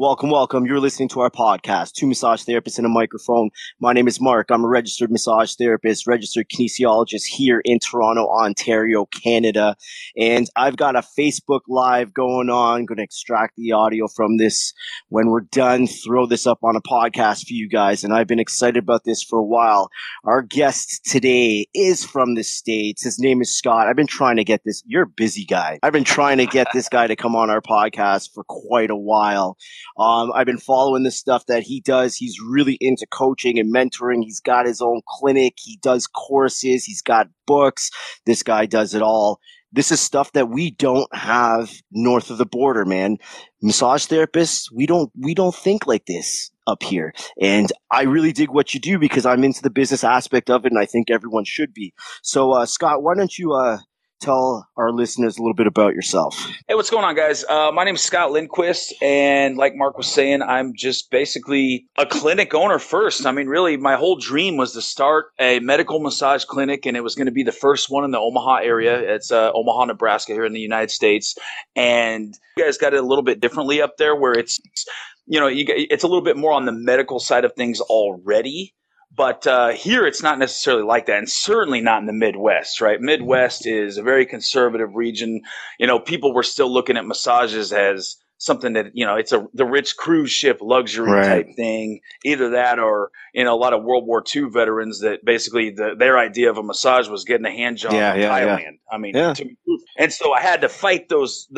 Welcome, welcome. You're listening to our podcast, Two Massage Therapists and a Microphone. My name is Mark. I'm a registered massage therapist, registered kinesiologist here in Toronto, Ontario, Canada. And I've got a Facebook Live going on. I'm going to extract the audio from this. When we're done, throw this up on a podcast for you guys. And I've been excited about this for a while. Our guest today is from the States. His name is Scott. I've been trying to get this. You're a busy guy. I've been trying to get this guy to come on our podcast for quite a while. I've been following the stuff that he does. He's really into coaching and mentoring. He's got his own clinic. He does courses. He's got books. This guy does it all. This is stuff that we don't have north of the border, man. Massage therapists, we don't think like this up here. And I really dig what you do because I'm into the business aspect of it, and I think everyone should be. So, Scott, why don't you tell our listeners a little bit about yourself. Hey, what's going on, guys? My name is Scott Lindquist, and like Mark was saying, I'm just basically a clinic owner first. I mean, really, my whole dream was to start a medical massage clinic, and it was going to be the first one in the Omaha area. It's Omaha, Nebraska, here in the United States. And you guys got it a little bit differently up there, where it's a little bit more on the medical side of things already. But here, it's not necessarily like that, and certainly not in the Midwest, right? Midwest is a very conservative region. You know, people were still looking at massages as something that, you know, it's the rich cruise ship luxury type thing. Either that or, you know, a lot of World War II veterans that basically their idea of a massage was getting a hand job in Thailand. Yeah. I mean, and so I had to fight those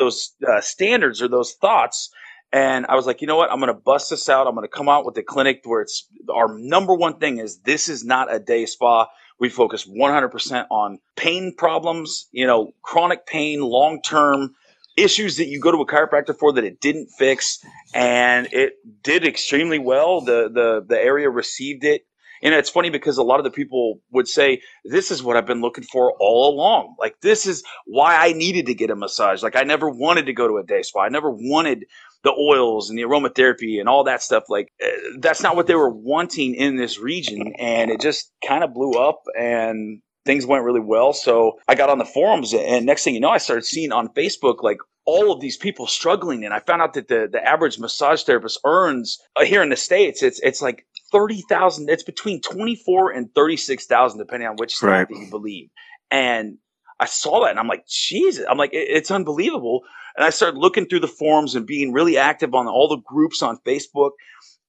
standards or those thoughts. And I was like, you know what? I'm going to bust this out. I'm going to come out with a clinic where it's our number one thing is this is not a day spa. We focus 100% on pain problems, you know, chronic pain, long-term issues that you go to a chiropractor for that it didn't fix. And it did extremely well. The area received it. And it's funny because a lot of the people would say, this is what I've been looking for all along. Like, this is why I needed to get a massage. Like, I never wanted to go to a day spa. I never wanted the oils and the aromatherapy and all that stuff. Like, that's not what they were wanting in this region. And it just kind of blew up and things went really well. So I got on the forums, and next thing you know, I started seeing on Facebook, like, all of these people struggling. And I found out that the average massage therapist earns here in the States, it's like $30,000. It's between $24,000 and $36,000, depending on which state that you believe. And I saw that, and I'm like, Jesus, I'm like, it's unbelievable. And I started looking through the forums and being really active on all the groups on Facebook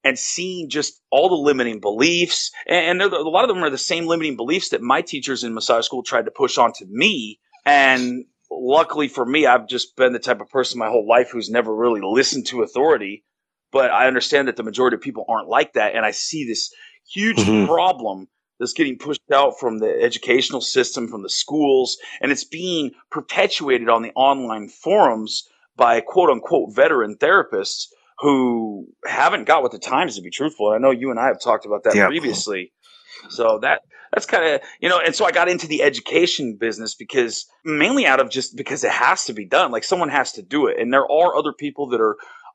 and seeing just all the limiting beliefs. And a lot of them are the same limiting beliefs that my teachers in massage school tried to push onto me. And luckily for me, I've just been the type of person my whole life who's never really listened to authority. But I understand that the majority of people aren't like that. And I see this huge problem that's getting pushed out from the educational system, from the schools, and it's being perpetuated on the online forums by quote-unquote veteran therapists who haven't got with the times, to be truthful. And I know you and I have talked about that previously. So that's kind of, you know, and so I got into the education business because mainly out of just because it has to be done. Like, someone has to do it. And there are other people that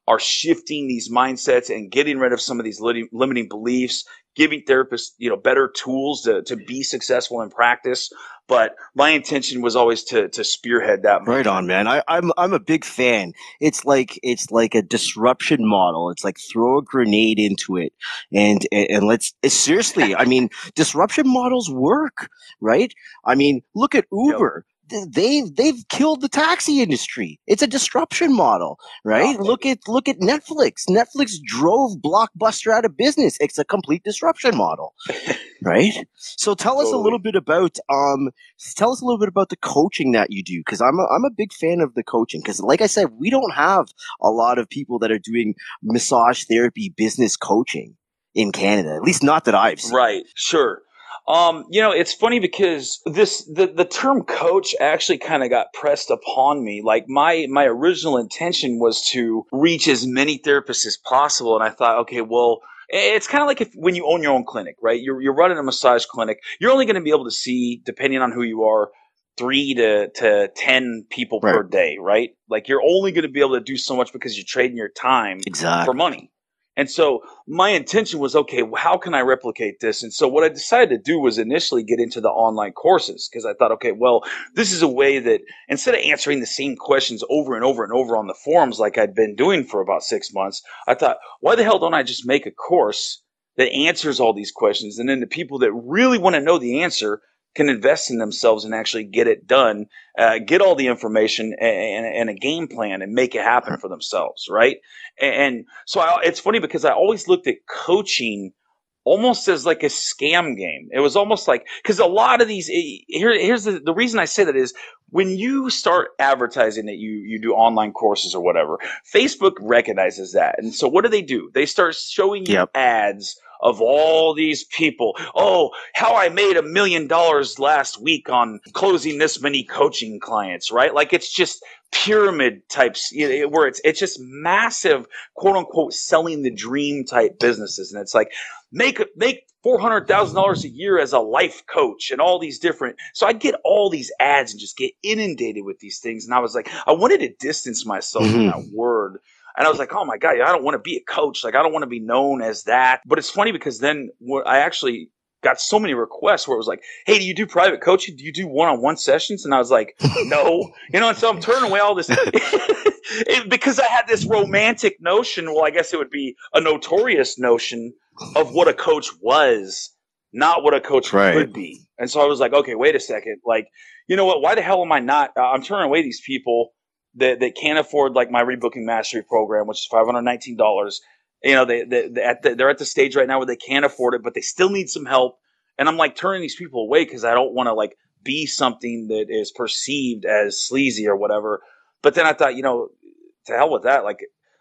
are shifting these mindsets and getting rid of some of these limiting beliefs, giving therapists, you know, better tools to be successful in practice. But my intention was always to spearhead that model. Right on, man. I'm a big fan. It's like a disruption model. It's like throw a grenade into it, and let's seriously. I mean, disruption models work, right? I mean, look at Uber. Yep. They've killed the taxi industry. It's a disruption model, right? Look at Netflix. Netflix drove Blockbuster out of business. It's a complete disruption model, right? So tell us a little bit about the coaching that you do, because I'm a big fan of the coaching. Because like I said, we don't have a lot of people that are doing massage therapy business coaching in Canada, at least not that I've seen. Right? Sure. You know, it's funny because the term coach actually kind of got pressed upon me. Like, my original intention was to reach as many therapists as possible. And I thought, okay, well, it's kind of like when you own your own clinic, right? You're running a massage clinic. You're only going to be able to see, depending on who you are, 3 to 10 people per day, right? Like, you're only going to be able to do so much because you're trading your time for money. And so my intention was, okay, how can I replicate this? And so what I decided to do was initially get into the online courses, because I thought, okay, well, this is a way that instead of answering the same questions over and over and over on the forums like I'd been doing for about 6 months, I thought, why the hell don't I just make a course that answers all these questions? And then the people that really want to know the answer can invest in themselves and actually get it done, get all the information and a game plan and make it happen for themselves, right? And so it's funny because I always looked at coaching almost as like a scam game. It was almost like, because a lot of these, here's the reason I say that is, when you start advertising that you do online courses or whatever, Facebook recognizes that. And so what do? They start showing you ads of all these people. Oh, how I made $1 million last week on closing this many coaching clients, right? Like it's just pyramid types, where it's just massive, quote unquote, selling the dream type businesses. And it's like, make $400,000 a year as a life coach and all these different. So I get all these ads and just get inundated with these things. And I was like, I wanted to distance myself from that word. And I was like, oh my God, I don't want to be a coach. Like, I don't want to be known as that. But it's funny because then I actually got so many requests where it was like, hey, do you do private coaching? Do you do one-on-one sessions? And I was like, no. And so I'm turning away all this. Because I had this romantic notion, well, I guess it would be a notorious notion of what a coach was, not what a coach could be. And so I was like, okay, wait a second. Like, you know what? Why the hell am I not? I'm turning away these people that can't afford like my Rebooking Mastery program, which is $519. They're at the stage right now where they can't afford it, but they still need some help. And I'm like turning these people away because I don't want to like be something that is perceived as sleazy or whatever. But then I thought, to hell with that. Like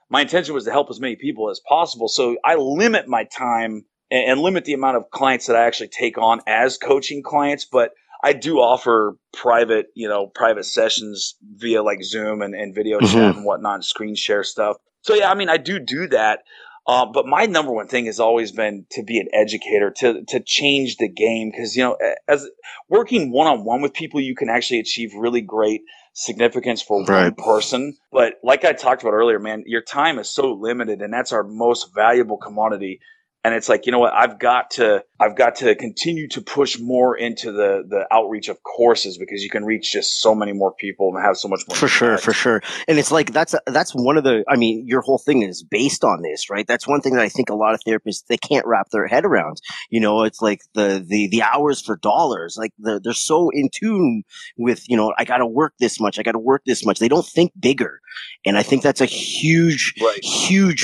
my intention was to help as many people as possible. So I limit my time and limit the amount of clients that I actually take on as coaching clients. But I do offer private, private sessions via like Zoom and video chat and whatnot, and screen share stuff. So yeah, I mean, I do that. But my number one thing has always been to be an educator, to change the game. Because, as working one-on-one with people, you can actually achieve really great significance for one person. But like I talked about earlier, man, your time is so limited, and that's our most valuable commodity. And it's like, you know what, I've got to continue to push more into the outreach of courses, because you can reach just so many more people and have so much more. For sure. And it's like, that's one of the, your whole thing is based on this, right? That's one thing that I think a lot of therapists, they can't wrap their head around. It's like the hours for dollars, like they're so in tune with, I got to work this much. They don't think bigger. And I think that's a huge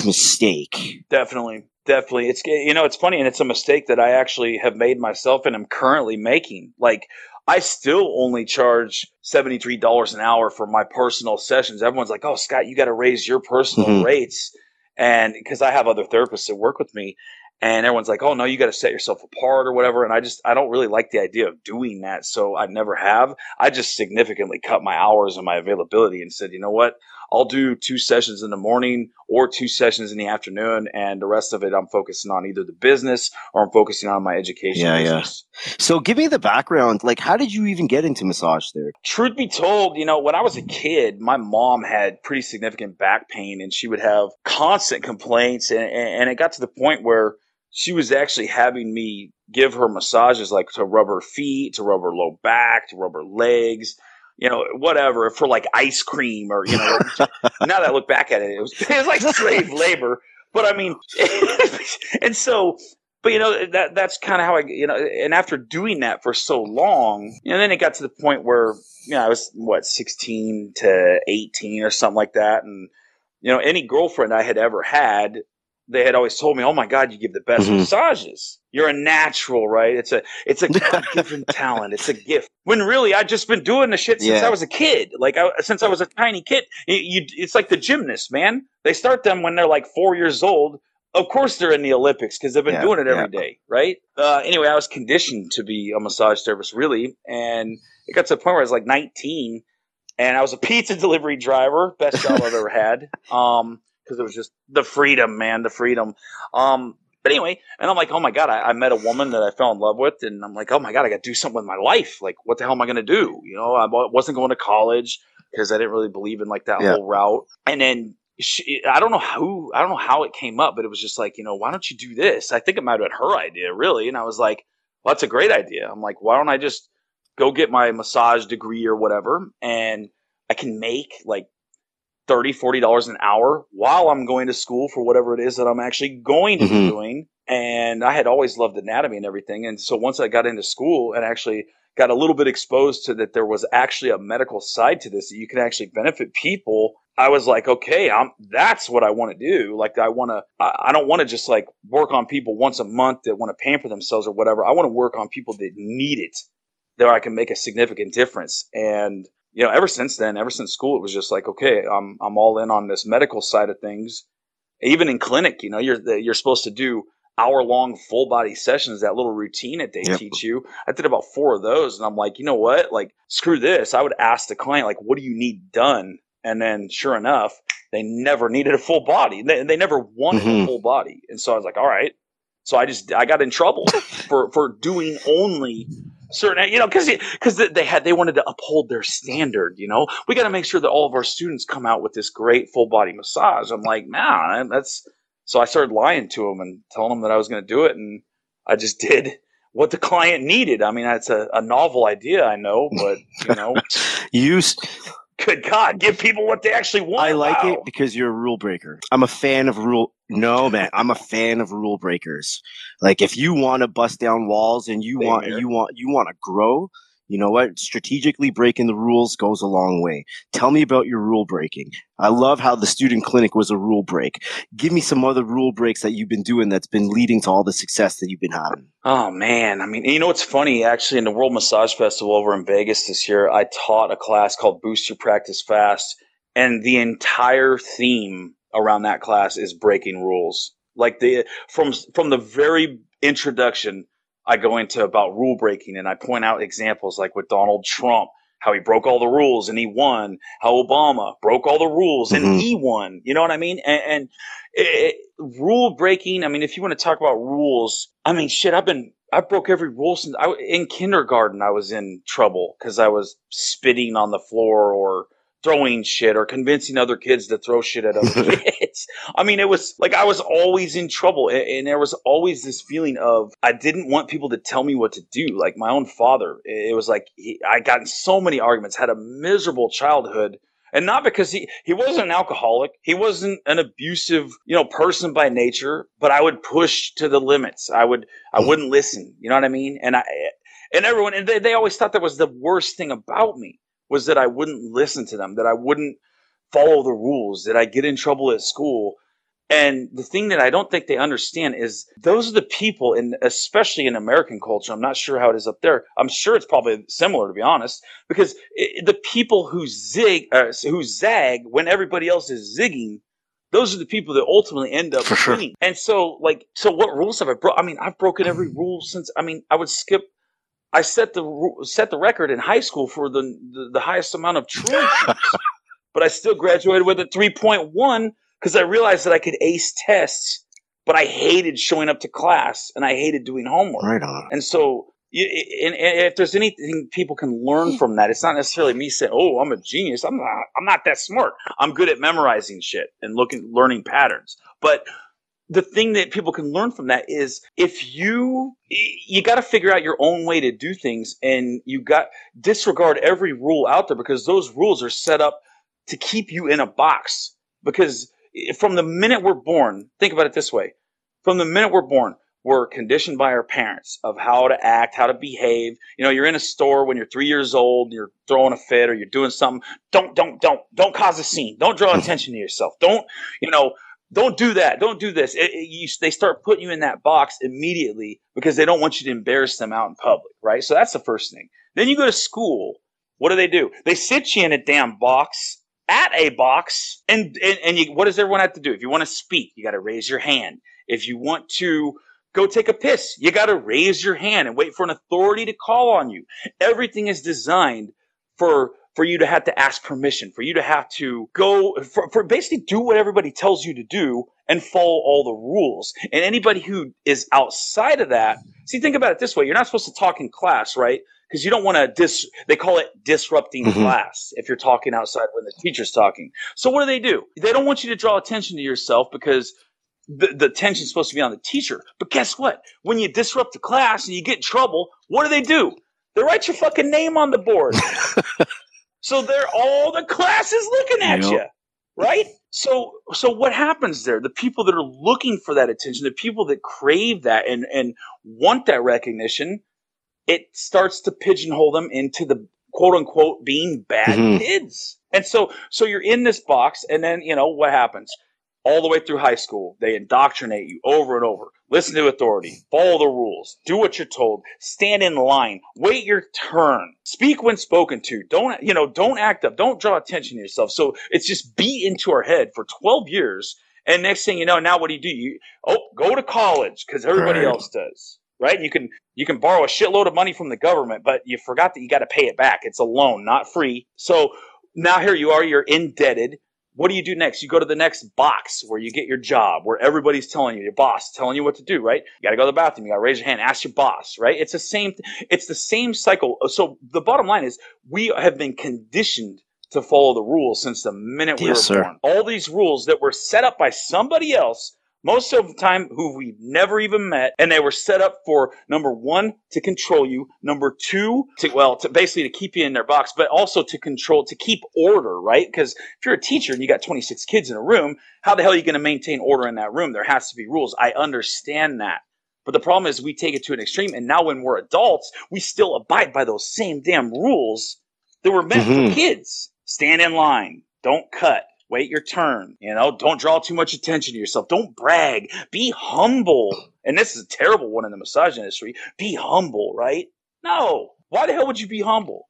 mistake. Definitely. It's, it's funny, and it's a mistake that I actually have made myself and am currently making. Like, I still only charge $73 an hour for my personal sessions. Everyone's like, oh, Scott, you got to raise your personal rates. And because I have other therapists that work with me, and everyone's like, oh, no, you got to set yourself apart or whatever. And I don't really like the idea of doing that. So I never have. I just significantly cut my hours and my availability and said, you know what? I'll do 2 sessions in the morning or 2 sessions in the afternoon, and the rest of it I'm focusing on either the business or I'm focusing on my education business. Yeah. So give me the background. Like, how did you even get into massage therapy? Truth be told, when I was a kid, my mom had pretty significant back pain, and she would have constant complaints, and it got to the point where she was actually having me give her massages, like to rub her feet, to rub her low back, to rub her legs, whatever, for like ice cream or, now that I look back at it, it was like slave labor. But I mean, and so, but that's kind of how I, and after doing that for so long, then it got to the point where, I was 16 to 18 or something like that. And, any girlfriend I had ever had, they had always told me, oh my God, you give the best massages. You're a natural, right? It's a God-given talent. It's a gift. When really, I've just been doing the shit since I was a kid. Like, since I was a tiny kid. It's like the gymnasts, man. They start them when they're like 4 years old. Of course they're in the Olympics because they've been doing it every day, right? Anyway, I was conditioned to be a massage therapist, really. And it got to the point where I was like 19. And I was a pizza delivery driver. Best job I've ever had. Because it was just the freedom, man, the freedom. But anyway, and I'm like, oh my God, I met a woman that I fell in love with, and I'm like, oh my God, I got to do something with my life. Like, what the hell am I going to do? I wasn't going to college because I didn't really believe in like that whole route. And then I don't know how it came up, but it was just like, you know, why don't you do this? I think it might have been her idea, really. And I was like, well, that's a great idea. I'm like, why don't I just go get my massage degree or whatever, and I can make like $30, $40 an hour while I'm going to school for whatever it is that I'm actually going to be doing. And I had always loved anatomy and everything. And so once I got into school and actually got a little bit exposed to that, there was actually a medical side to this that you can actually benefit people. I was like, okay, that's what I want to do. Like, I don't want to just like work on people once a month that want to pamper themselves or whatever. I want to work on people that need it, that I can make a significant difference. And, you know, ever since then, ever since school, it was just like, okay, I'm all in on this medical side of things. Even in clinic, you know, you're supposed to do hour-long full-body sessions, that little routine that they teach you. I did about 4 of those, and I'm like, you know what? Like, screw this. I would ask the client, like, what do you need done? And then sure enough, they never needed a full body. They never wanted a full body. And so I was like, all right. So I got in trouble for doing only certain, you know, because they wanted to uphold their standard. You know, we got to make sure that all of our students come out with this great full body massage. I'm like, man, so I started lying to them and telling them that I was going to do it. And I just did what the client needed. I mean, that's a novel idea, I know, but you know, good God, give people what they actually want. I like it because you're a rule breaker. I'm a fan of I'm a fan of rule breakers. Like, if you want to bust down walls and you want to grow, you know what? Strategically breaking the rules goes a long way. Tell me about your rule breaking. I love how the student clinic was a rule break. Give me some other rule breaks that you've been doing that's been leading to all the success that you've been having. Oh, man. I mean, you know what's funny? Actually, in the World Massage Festival over in Vegas this year, I taught a class called Boost Your Practice Fast. And the entire theme around that class is breaking rules. Like, from the very introduction, I go into about rule breaking, and I point out examples like with Donald Trump, how he broke all the rules and he won, how Obama broke all the rules and he won. You know what I mean? And rule breaking. I mean, if you want to talk about rules, I mean, shit, I broke every rule since in kindergarten. I was in trouble because I was spitting on the floor or throwing shit or convincing other kids to throw shit at other kids. I mean, it was like I was always in trouble, and there was always this feeling of I didn't want people to tell me what to do. Like my own father, it was like I got in so many arguments, had a miserable childhood, and not because he wasn't an alcoholic. He wasn't an abusive, you know, person by nature, but I would push to the limits. I wouldn't listen. You know what I mean? And everyone, and they always thought that was the worst thing about me, was that I wouldn't listen to them, that I wouldn't follow the rules, that I get in trouble at school. And the thing that I don't think they understand is those are the people, and especially in American culture, I'm not sure how it is up there. I'm sure it's probably similar, to be honest, because the people who zag when everybody else is zigging, those are the people that ultimately end up winning. And so, like, what rules have I broken? I mean, I've broken every rule since. I mean, I would skip. I set the record in high school for the highest amount of truancy, but I still graduated with a 3.1 because I realized that I could ace tests, but I hated showing up to class and I hated doing homework. Right on. And so, and if there's anything people can learn from that, it's not necessarily me saying, "Oh, I'm a genius. I'm not that smart. I'm good at memorizing shit and learning patterns," but the thing that people can learn from that is if you got to figure out your own way to do things, and you got disregard every rule out there because those rules are set up to keep you in a box. Because from the minute we're born, think about it this way. From the minute we're born, we're conditioned by our parents of how to act, how to behave. You know, you're in a store when you're 3 years old, you're throwing a fit or you're doing something. Don't cause a scene. Don't draw attention to yourself. Don't do that. Don't do this. They start putting you in that box immediately because they don't want you to embarrass them out in public, right? So that's the first thing. Then you go to school. What do? They sit you in a damn box, at a box, and you, what does everyone have to do? If you want to speak, you got to raise your hand. If you want to go take a piss, you got to raise your hand and wait for an authority to call on you. Everything is designed for you to have to ask permission, for you to have to go for basically do what everybody tells you to do and follow all the rules. And anybody who is outside of that, see, think about it this way. You're not supposed to talk in class, right? because you don't want to they call it disrupting class if you're talking outside when the teacher's talking. So what do? They don't want you to draw attention to yourself because the attention's supposed to be on the teacher. But guess what? When you disrupt the class and you get in trouble, what do? They write your fucking name on the board. So all the class is looking at you, right? So what happens there? The people that are looking for that attention, the people that crave that and want that recognition, it starts to pigeonhole them into the quote unquote being bad kids. And so you're in this box, and then what happens? All the way through high school, they indoctrinate you over and over. Listen to authority, follow the rules, do what you're told, stand in line, wait your turn, speak when spoken to, don't act up, don't draw attention to yourself. So it's just beat into our head for 12 years. And next thing you know, now what do? You go to college because everybody else does, right? And you can borrow a shitload of money from the government, but you forgot that you got to pay it back. It's a loan, not free. So now here you are, you're indebted. What do you do next? You go to the next box where you get your job, where everybody's telling you, your boss telling you what to do, right? You got to go to the bathroom. You got to raise your hand, ask your boss, right? It's the same. It's the same cycle. So the bottom line is we have been conditioned to follow the rules since the minute we were born. All these rules that were set up by somebody else, most of the time who we've never even met, and they were set up for, number one, to control you, number two, to keep you in their box, but also to control, to keep order, right? Because if you're a teacher and you got 26 kids in a room, how the hell are you going to maintain order in that room? There has to be rules. I understand that. But the problem is we take it to an extreme, and now when we're adults, we still abide by those same damn rules that were meant for kids. Stand in line. Don't cut. Wait your turn, don't draw too much attention to yourself. Don't brag. Be humble. And this is a terrible one in the massage industry. Be humble, right? No. Why the hell would you be humble?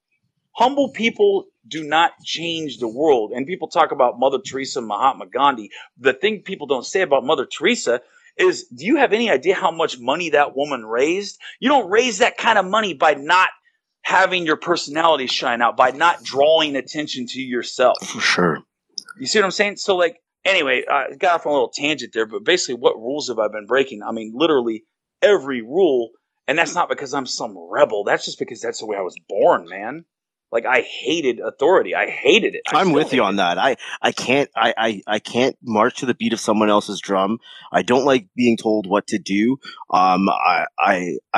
Humble people do not change the world. And people talk about Mother Teresa and Mahatma Gandhi. The thing people don't say about Mother Teresa is, do you have any idea how much money that woman raised? You don't raise that kind of money by not having your personality shine out, by not drawing attention to yourself. For sure. You see what I'm saying? So, anyway, I got off on a little tangent there, but basically what rules have I been breaking? I mean, literally every rule, and that's not because I'm some rebel. That's just because that's the way I was born, man. I hated authority. I hated it. I'm with you on that. I can't march to the beat of someone else's drum. I don't like being told what to do. I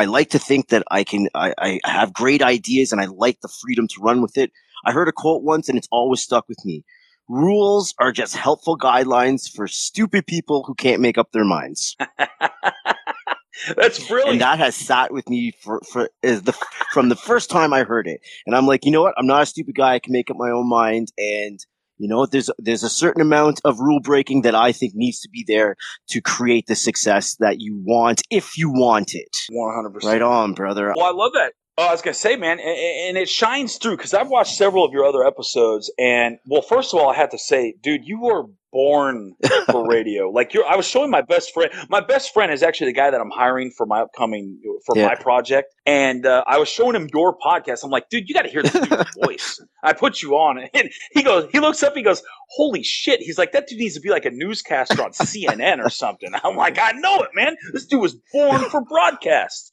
like to think that I have great ideas, and I like the freedom to run with it. I heard a quote once, and it's always stuck with me. Rules are just helpful guidelines for stupid people who can't make up their minds. That's brilliant. And that has sat with me from the first time I heard it. And I'm like, you know what? I'm not a stupid guy. I can make up my own mind. And there's a certain amount of rule breaking that I think needs to be there to create the success that you want, if you want it. 100%. Right on, brother. Well, I love that. Oh, I was going to say, man, and it shines through because I've watched several of your other episodes. And, well, first of all, I have to say, dude, you were born for radio. I was showing my best friend. My best friend is actually the guy that I'm hiring for my upcoming my project. And I was showing him your podcast. I'm like, dude, you got to hear this dude's voice. I put you on. And he looks up, he goes, holy shit. He's like, that dude needs to be like a newscaster on CNN or something. I'm like, I know it, man. This dude was born for broadcast.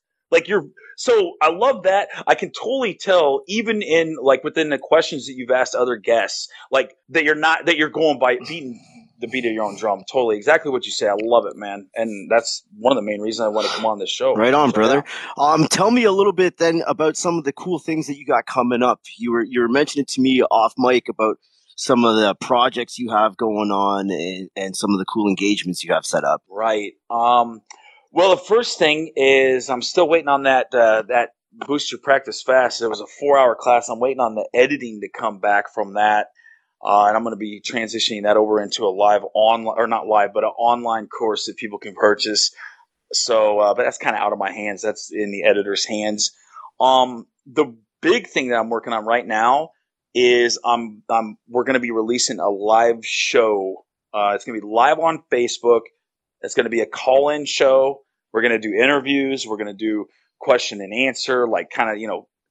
So I love that. I can totally tell, even in within the questions that you've asked other guests, that you're going by beating the beat of your own drum. Totally, exactly what you say. I love it, man. And that's one of the main reasons I want to come on this show. Right on, brother. Yeah. Tell me a little bit then about some of the cool things that you got coming up. You were mentioning to me off mic about some of the projects you have going on and some of the cool engagements you have set up. Right. Well, the first thing is I'm still waiting on that Boost Your Practice Fast. It was a 4-hour class. I'm waiting on the editing to come back from that. And I'm going to be transitioning that over into a live online – or not live, but an online course that people can purchase. So – but that's kind of out of my hands. That's in the editor's hands. The big thing that I'm working on right now is we're going to be releasing a live show. It's going to be live on Facebook. It's going to be a call-in show. We're going to do interviews. We're going to do question and answer,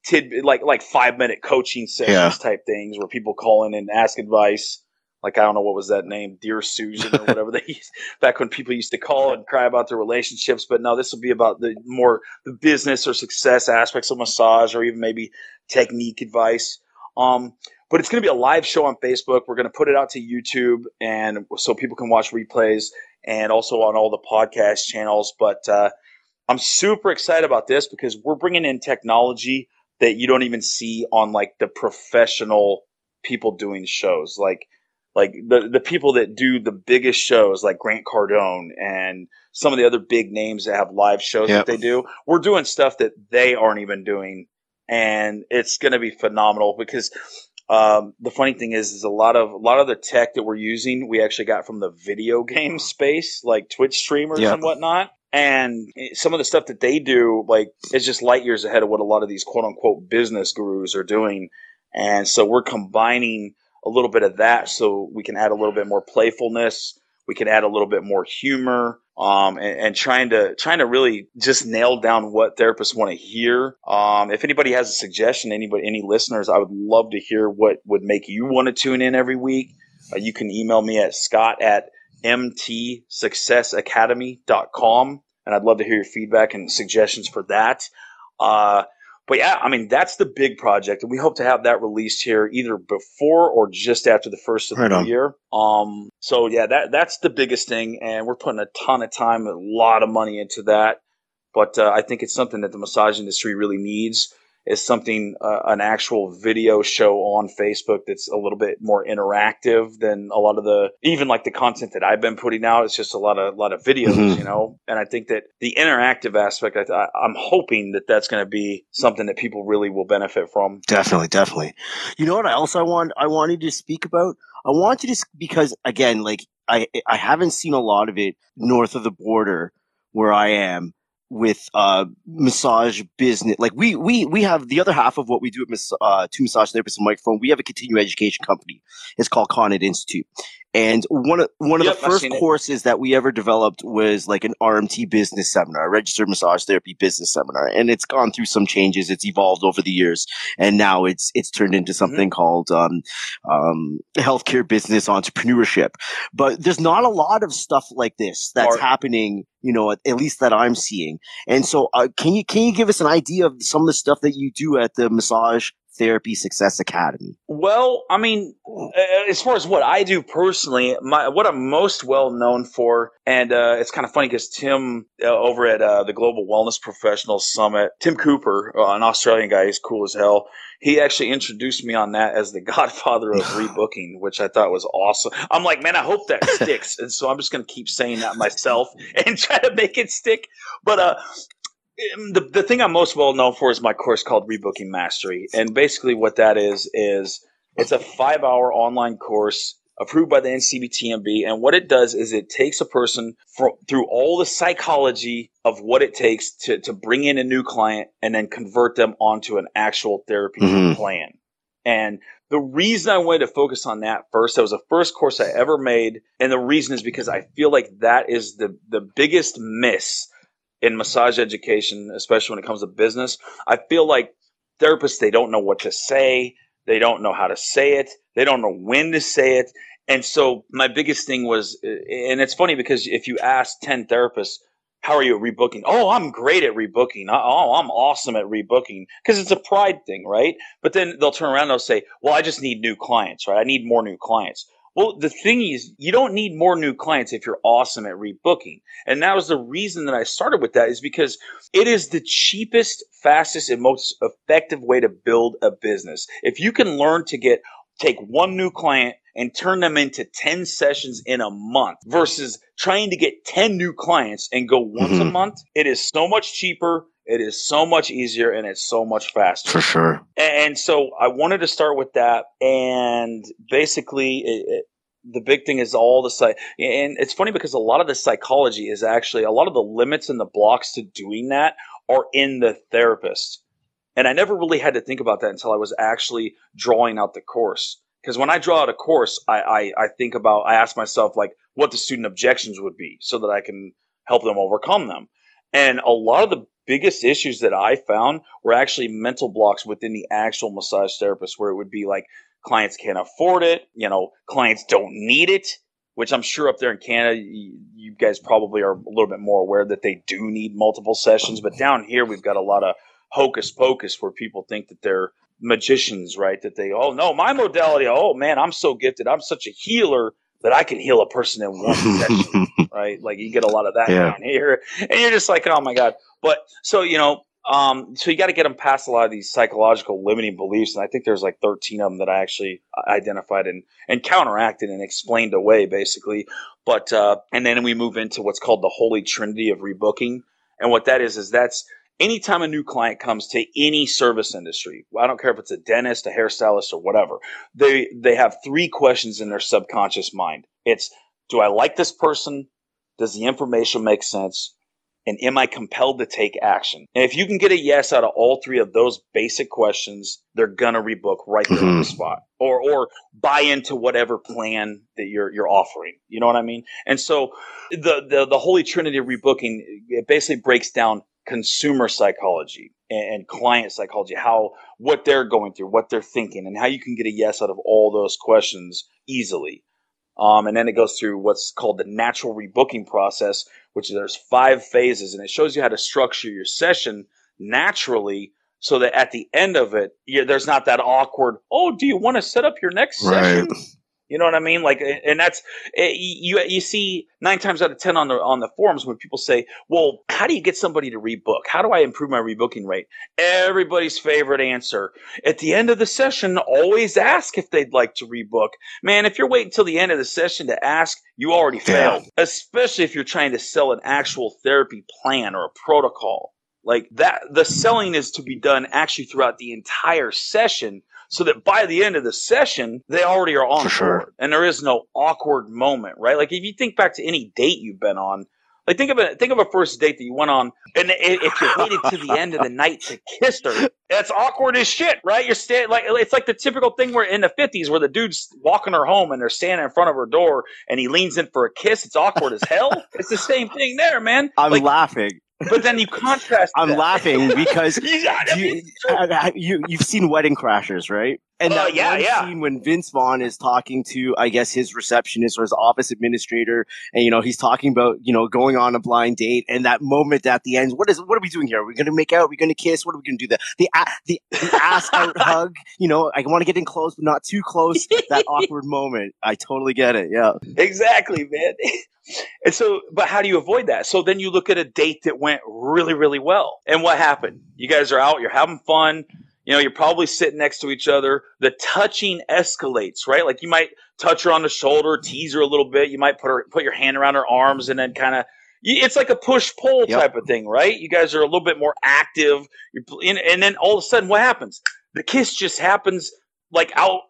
tidbit, 5-minute coaching sessions type things where people call in and ask advice. like, I don't know, what was that name? Dear Susan or whatever they used back when people used to call and cry about their relationships. But no, this will be about the more the business or success aspects of massage, or even maybe technique advice. But it's going to be a live show on Facebook. We're going to put it out to YouTube, and so people can watch replays, and also on all the podcast channels. But I'm super excited about this because we're bringing in technology that you don't even see on, like, the professional people doing shows. Like the people that do the biggest shows, like Grant Cardone and some of the other big names that have live shows that they do. We're doing stuff that they aren't even doing, and it's going to be phenomenal because the funny thing is a lot of the tech that we're using, we actually got from the video game space, like Twitch streamers and whatnot. And some of the stuff that they do, like, it's just light years ahead of what a lot of these quote unquote business gurus are doing. And so we're combining a little bit of that so we can add a little bit more playfulness. We can add a little bit more humor, and trying to really just nail down what therapists want to hear. If anybody has a suggestion, any listeners, I would love to hear what would make you want to tune in every week. You can email me at scott@mtsuccessacademy.com, and I'd love to hear your feedback and suggestions for that. But yeah, I mean, that's the big project, and we hope to have that released here either before or just after the first of the year. So yeah, that's the biggest thing, and we're putting a ton of time, a lot of money into that. But I think it's something that the massage industry really needs, is something, an actual video show on Facebook that's a little bit more interactive than a lot of the, even like the content that I've been putting out. It's just a lot of videos, you know? And I think that the interactive aspect, I'm hoping that that's going to be something that people really will benefit from. Definitely. You know what else I wanted to speak about? I want to just, because again, like I haven't seen a lot of it north of the border where I am, with massage business. Like we have the other half of what we do at to massage therapists and microphone. We have a continuing education company. It's called Conant Institute, and one of the first courses that we ever developed was like an RMT business seminar, a registered massage therapy business seminar, and it's gone through some changes. It's evolved over the years, and now it's turned into something called healthcare business entrepreneurship. But there's not a lot of stuff like this that's happening, you know, at least that I'm seeing. And so can you give us an idea of some of the stuff that you do at the Massage Therapy Success Academy? Well, I mean, as far as what I do personally, what I'm most well known for, and it's kind of funny because Tim over at the Global Wellness Professionals Summit, Tim Cooper, an Australian guy, he's cool as hell. He actually introduced me on that as the godfather of rebooking, which I thought was awesome. I'm like, man, I hope that sticks. And so I'm just going to keep saying that myself and try to make it stick. But the thing I'm most well known for is my course called Rebooking Mastery. And basically what that is it's a 5-hour online course approved by the NCBTMB. And what it does is it takes a person through all the psychology of what it takes to bring in a new client and then convert them onto an actual therapy plan. And the reason I wanted to focus on that first, that was the first course I ever made. And the reason is because I feel like that is the biggest miss in massage education, especially when it comes to business. I feel like therapists, they don't know what to say. They don't know how to say it. They don't know when to say it. And so my biggest thing was, and it's funny because if you ask 10 therapists, how are you at rebooking? Oh, I'm great at rebooking. Oh, I'm awesome at rebooking, because it's a pride thing, right? But then they'll turn around and they'll say, well, I just need new clients, right? I need more new clients. Well, the thing is, you don't need more new clients if you're awesome at rebooking. And that was the reason that I started with that, is because it is the cheapest, fastest, and most effective way to build a business. If you can learn to take one new client and turn them into 10 sessions in a month versus trying to get 10 new clients and go once a month, it is so much cheaper. It is so much easier, and it's so much faster. For sure. And so I wanted to start with that. And basically, the big thing is all the psych. And it's funny because a lot of the psychology is actually, a lot of the limits and the blocks to doing that are in the therapist. And I never really had to think about that until I was actually drawing out the course. Because when I draw out a course, I think about, I ask myself, like, what the student objections would be so that I can help them overcome them. And a lot of the biggest issues that I found were actually mental blocks within the actual massage therapist, where it would be like Clients can't afford it. You know, clients don't need it, which I'm sure up there in Canada, you guys probably are a little bit more aware that they do need multiple sessions. But down here, we've got a lot of hocus pocus where people think that they're magicians, right? That they, oh, no, my modality, oh, man, I'm so gifted. I'm such a healer that I can heal a person in one session, right? Like you get a lot of that down here. And you're just like, oh, my God. But so, you know. So you got to get them past a lot of these psychological limiting beliefs. And I think there's like 13 of them that I actually identified and counteracted and explained away basically. But, and then we move into what's called the Holy Trinity of rebooking. And what that is that's anytime a new client comes to any service industry, I don't care if it's a dentist, a hairstylist or whatever, they have three questions in their subconscious mind. It's, do I like this person? Does the information make sense? And am I compelled to take action? And if you can get a yes out of all three of those basic questions, they're going to rebook right there on the spot or buy into whatever plan that you're offering. You know what I mean? And so the Holy Trinity of rebooking, it basically breaks down consumer psychology and client psychology, what they're going through, what they're thinking, and how you can get a yes out of all those questions easily. And then it goes through what's called the natural rebooking process, which there's 5 phases, and it shows you how to structure your session naturally so that at the end of it, there's not that awkward, oh, do you want to set up your next session? You know what I mean? Like, and that's you see 9 times out of 10 on the forums when people say, well, how do you get somebody to rebook? How do I improve my rebooking rate? Everybody's favorite answer at the end of the session, always ask if they'd like to rebook. Man, if you're waiting till the end of the session to ask, you already failed, especially if you're trying to sell an actual therapy plan or a protocol like that. The selling is to be done actually throughout the entire session, so that by the end of the session, they already are on board. And there is no awkward moment, right? Like if you think back to any date you've been on, like think of a first date that you went on, and if you waited to the end of the night to kiss her, that's awkward as shit, right? You're standing like it's like the typical thing where in the 50s where the dude's walking her home and they're standing in front of her door and he leans in for a kiss. It's awkward as hell. It's the same thing there, man. I'm laughing. But then you contrast. I'm laughing because you've seen Wedding Crashers, right? And that scene when Vince Vaughn is talking to, I guess, his receptionist or his office administrator, and he's talking about going on a blind date, and that moment at the end, what are we doing here? Are we going to make out? Are we going to kiss? What are we going to do? The ass out hug. I want to get in close, but not too close. That awkward moment. I totally get it. Yeah, exactly, man. And so, but how do you avoid that? So then you look at a date that went really, really well. And what happened? You guys are out, you're having fun. You're probably sitting next to each other. The touching escalates, right? Like you might touch her on the shoulder, tease her a little bit. You might put your hand around her arms and then kind of, it's like a push-pull type of thing, right? You guys are a little bit more active. And then all of a sudden what happens? The kiss just happens like out.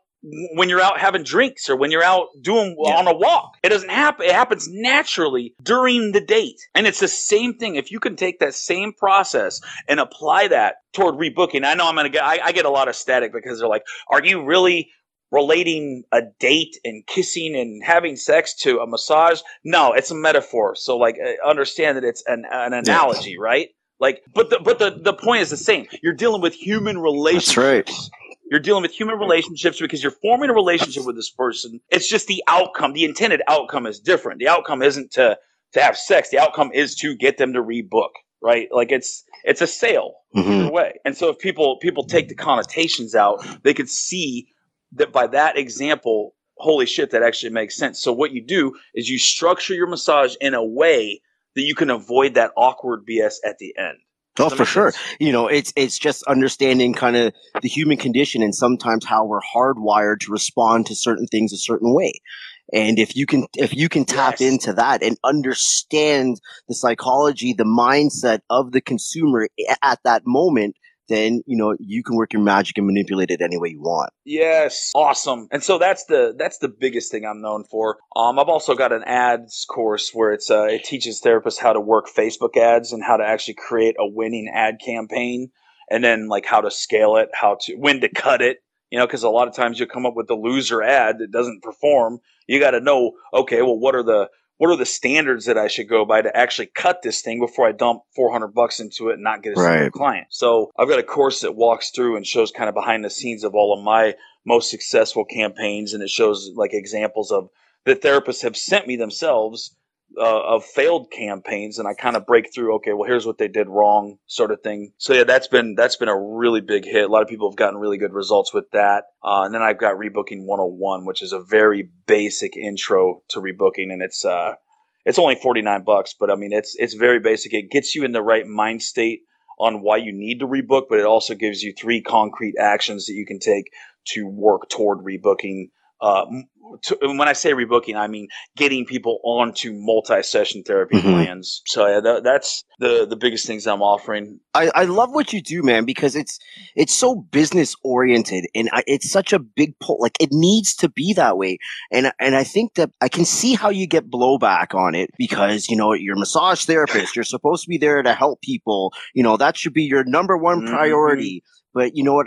When you're out having drinks or when you're out doing on a walk, it doesn't happen. It happens naturally during the date. And it's the same thing. If you can take that same process and apply that toward rebooking, I know I get a lot of static because they're like, are you really relating a date and kissing and having sex to a massage? No, it's a metaphor. So like understand that it's an analogy, right? Like, but the point is the same. You're dealing with human relationships. That's right. You're dealing with human relationships because you're forming a relationship with this person. It's just the outcome. The intended outcome is different. The outcome isn't to have sex. The outcome is to get them to rebook, right? Like it's a sale either way. And so if people take the connotations out, they could see that by that example, holy shit, that actually makes sense. So what you do is you structure your massage in a way that you can avoid that awkward BS at the end. Oh, for sure. It's just understanding kind of the human condition and sometimes how we're hardwired to respond to certain things a certain way. And if you can tap into that and understand the psychology, the mindset of the consumer at that moment, then, you can work your magic and manipulate it any way you want. Yes. Awesome. And so that's the biggest thing I'm known for. I've also got an ads course where it's it teaches therapists how to work Facebook ads and how to actually create a winning ad campaign and then like how to scale it, when to cut it, because a lot of times you'll come up with the loser ad that doesn't perform. You got to know, okay, well, what are the standards that I should go by to actually cut this thing before I dump $400 into it and not get a single client? So I've got a course that walks through and shows kind of behind the scenes of all of my most successful campaigns, and it shows like examples of the therapists have sent me themselves of failed campaigns, and I kind of break through, okay, well, here's what they did wrong, sort of thing. So yeah, that's been a really big hit. A lot of people have gotten really good results with that. And then I've got Rebooking 101, which is a very basic intro to rebooking, and it's only $49, but I mean it's very basic. It gets you in the right mind state on why you need to rebook, but it also gives you 3 concrete actions that you can take to work toward rebooking. When I say rebooking, I mean getting people onto multi-session therapy plans. So yeah, that's the biggest things I'm offering. I love what you do, man, because it's so business oriented, and it's such a big pull. Like it needs to be that way, and I think that I can see how you get blowback on it, because you know you're a massage therapist, you're supposed to be there to help people. You know that should be your number one priority. But you know what?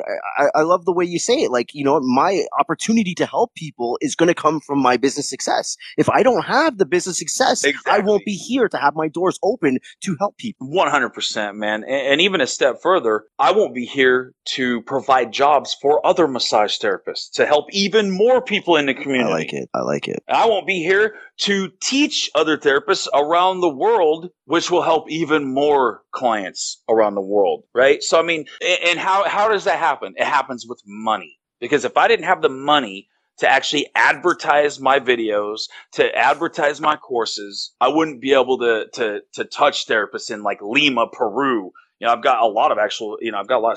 I love the way you say it. Like, you know, my opportunity to help people is going to come from my business success. If I don't have the business success, exactly, I won't be here to have my doors open to help people. 100%, man. And even a step further, I won't be here to provide jobs for other massage therapists to help even more people in the community. I like it. I won't be here to teach other therapists around the world, which will help even more clients around the world, right? So, I mean, and how does that happen? It happens with money. Because if I didn't have the money to actually advertise my videos, to advertise my courses, I wouldn't be able to touch therapists in like Lima, Peru. You know, I've got a lot of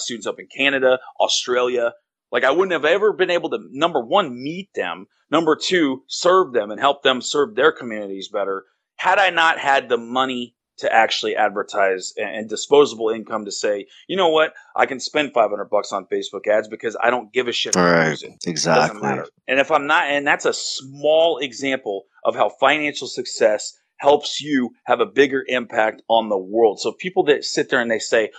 students up in Canada, Australia. Like I wouldn't have ever been able to, number one, meet them. Number two, serve them and help them serve their communities better had I not had the money to actually advertise and disposable income to say, you know what, I can spend $500 on Facebook ads because I don't give a shit. Right. Exactly. It doesn't matter. And if I'm not, and that's a small example of how financial success helps you have a bigger impact on the world. So people that sit there and they say,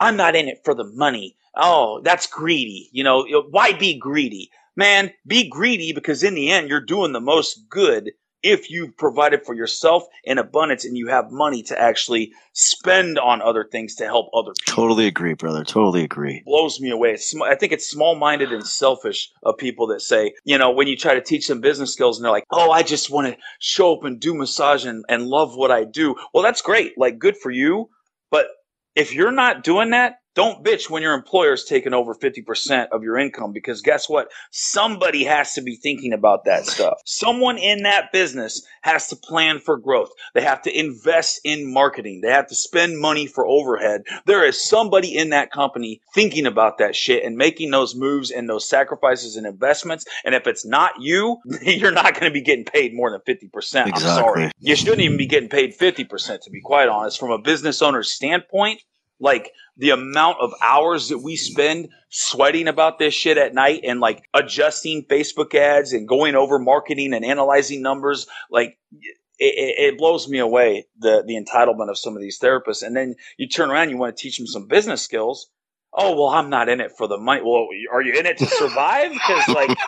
I'm not in it for the money. Oh, that's greedy. You know, why be greedy? Man, be greedy because in the end, you're doing the most good if you've provided for yourself in abundance and you have money to actually spend on other things to help other people. Totally agree, brother. Totally agree. It blows me away. I think it's small-minded and selfish of people that say, you know, when you try to teach them business skills and they're like, oh, I just want to show up and do massage and love what I do. Well, that's great. Like, good for you. But if you're not doing that, don't bitch when your employer's taking over 50% of your income, because guess what? Somebody has to be thinking about that stuff. Someone in that business has to plan for growth. They have to invest in marketing. They have to spend money for overhead. There is somebody in that company thinking about that shit and making those moves and those sacrifices and investments. And if it's not you, you're not going to be getting paid more than 50%. Exactly. I'm sorry. You shouldn't even be getting paid 50%, to be quite honest. From a business owner's standpoint, like the amount of hours that we spend sweating about this shit at night and like adjusting Facebook ads and going over marketing and analyzing numbers, like it blows me away, the entitlement of some of these therapists. And then you turn around, you want to teach them some business skills. Oh, well, I'm not in it for the money. Well, are you in it to survive? Because, like,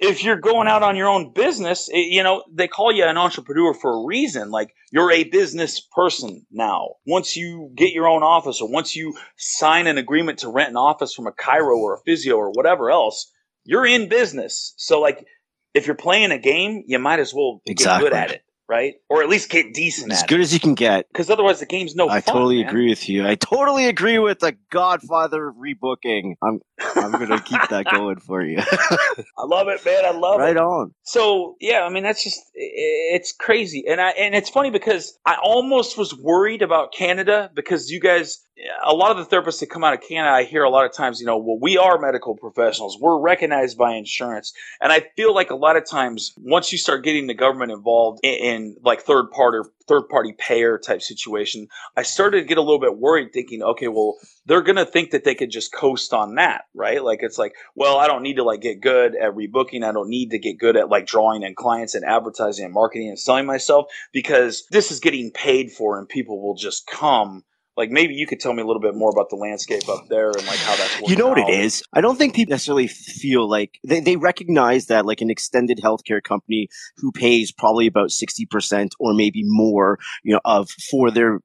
if you're going out on your own business, you know, they call you an entrepreneur for a reason. Like, you're a business person now. Once you get your own office or once you sign an agreement to rent an office from a chiro or a physio or whatever else, you're in business. So, like, if you're playing a game, you might as well get good at it. Right? Or at least get decent as good as you can get. Because otherwise the game's no fun. I totally agree with you. I totally agree with the Godfather of rebooking. I'm going to keep that going for you. I love it, man. I love it. Right on. So, yeah, I mean, that's just – it's crazy. And it's funny because I almost was worried about Canada because you guys – a lot of the therapists that come out of Canada, I hear a lot of times, you know, well, we are medical professionals. We're recognized by insurance. And I feel like a lot of times once you start getting the government involved in like third-party payer type situation, I started to get a little bit worried thinking, okay, well, they're going to think that they could just coast on that, right? Like, it's like, well, I don't need to like get good at rebooking. I don't need to get good at like drawing in clients and advertising and marketing and selling myself because this is getting paid for and people will just come Like, maybe you could tell me a little bit more about the landscape up there and like how that's working. You know what it is? I don't think people necessarily feel like they recognize that like an extended healthcare company who pays probably about 60% or maybe more, you know, for their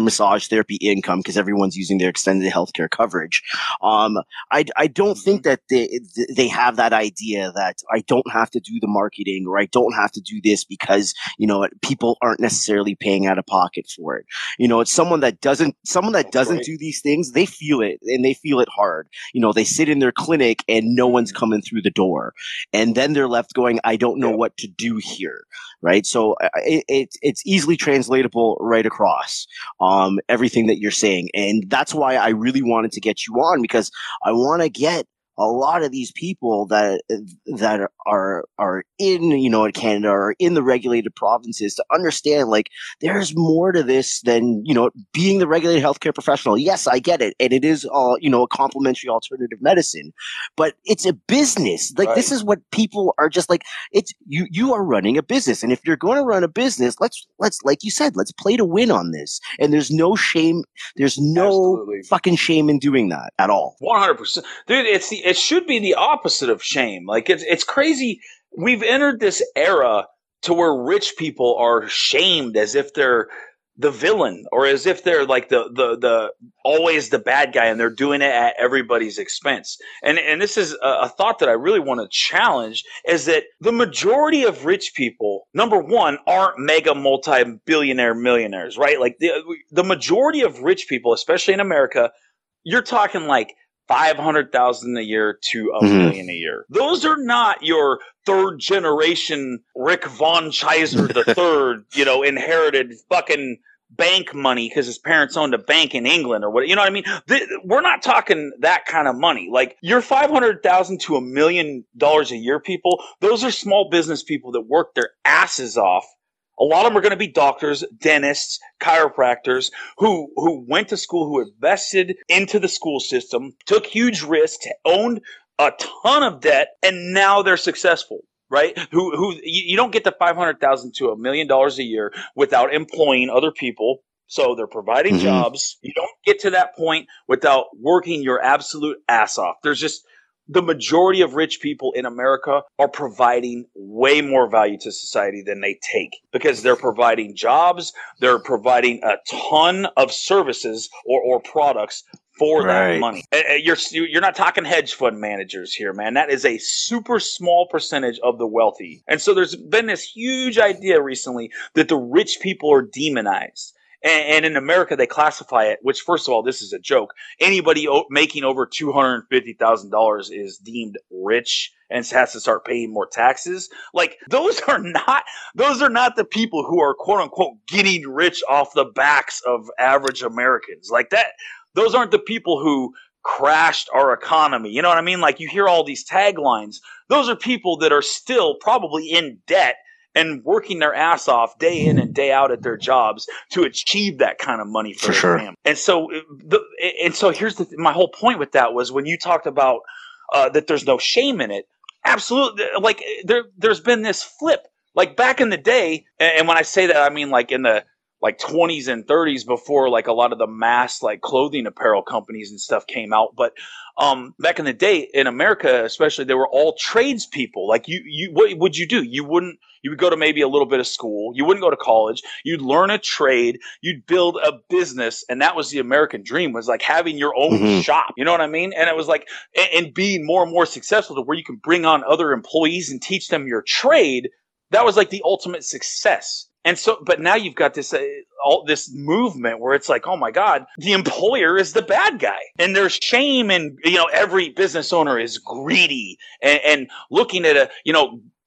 massage therapy income, because everyone's using their extended healthcare coverage. I don't think that they have that idea that I don't have to do the marketing, or I don't have to do this because, you know, people aren't necessarily paying out of pocket for it. You know, it's someone that doesn't do these things, they feel it, and they feel it hard. You know, they sit in their clinic and no one's coming through the door, and then they're left going, I don't know what to do here. Right. So it's easily translatable right across everything that you're saying. And that's why I really wanted to get you on, because I want to get a lot of these people that are in, you know, in Canada or in the regulated provinces to understand, like, there's more to this than, you know, being the regulated healthcare professional. Yes, I get it. And it is all, you know, a complementary alternative medicine, but it's a business. Like, right. This is what people are just like, it's, you are running a business. And if you're going to run a business, let's, like you said, let's play to win on this. And there's no shame. There's no Absolutely. Fucking shame in doing that at all. 100%. Dude, it should be the opposite of shame. Like, it's crazy. We've entered this era to where rich people are shamed as if they're the villain, or as if they're like the always the bad guy, and they're doing it at everybody's expense. And this is a thought that I really want to challenge, is that the majority of rich people, number one, aren't mega multi-billionaire millionaires, right? Like the majority of rich people, especially in America, you're talking like $500,000 a year to $1 million a year. Those are not your third generation Rick Von Chiser the third, you know, inherited fucking bank money because his parents owned a bank in England or what, you know what I mean? We're not talking that kind of money. Like, your $500,000 to $1 million a year people, those are small business people that work their asses off. A lot of them are going to be doctors, dentists, chiropractors who went to school, who invested into the school system, took huge risks, owned a ton of debt, and now they're successful, right? Who you don't get the $500,000 to $1 million a year without employing other people. So they're providing jobs. You don't get to that point without working your absolute ass off. There's just the majority of rich people in America are providing way more value to society than they take, because they're providing jobs, they're providing a ton of services or products for that money. You're not talking hedge fund managers here, man. That is a super small percentage of the wealthy. And so there's been this huge idea recently that the rich people are demonized. And in America, they classify it, which, first of all, this is a joke. Anybody making over $250,000 is deemed rich and has to start paying more taxes. Like, those are not the people who are, quote unquote, getting rich off the backs of average Americans. Like, that, those aren't the people who crashed our economy. You know what I mean? Like, you hear all these taglines. Those are people that are still probably in debt and working their ass off day in and day out at their jobs to achieve that kind of money for their family. And so, here's my whole point with that was, when you talked about that there's no shame in it. Absolutely, like there's been this flip. Like, back in the day, and when I say that, I mean like in the 20s and 30s, before like a lot of the mass like clothing apparel companies and stuff came out. But back in the day in America, especially, they were all tradespeople. Like, you what would you do? You would go to maybe a little bit of school. You wouldn't go to college. You'd learn a trade. You'd build a business. And that was the American dream, was like having your own shop. You know what I mean? And it was like, and being more and more successful to where you can bring on other employees and teach them your trade. That was like the ultimate success. And so, but now you've got this all this movement where it's like, oh my God, the employer is the bad guy, and there's shame, and you know, every business owner is greedy and looking at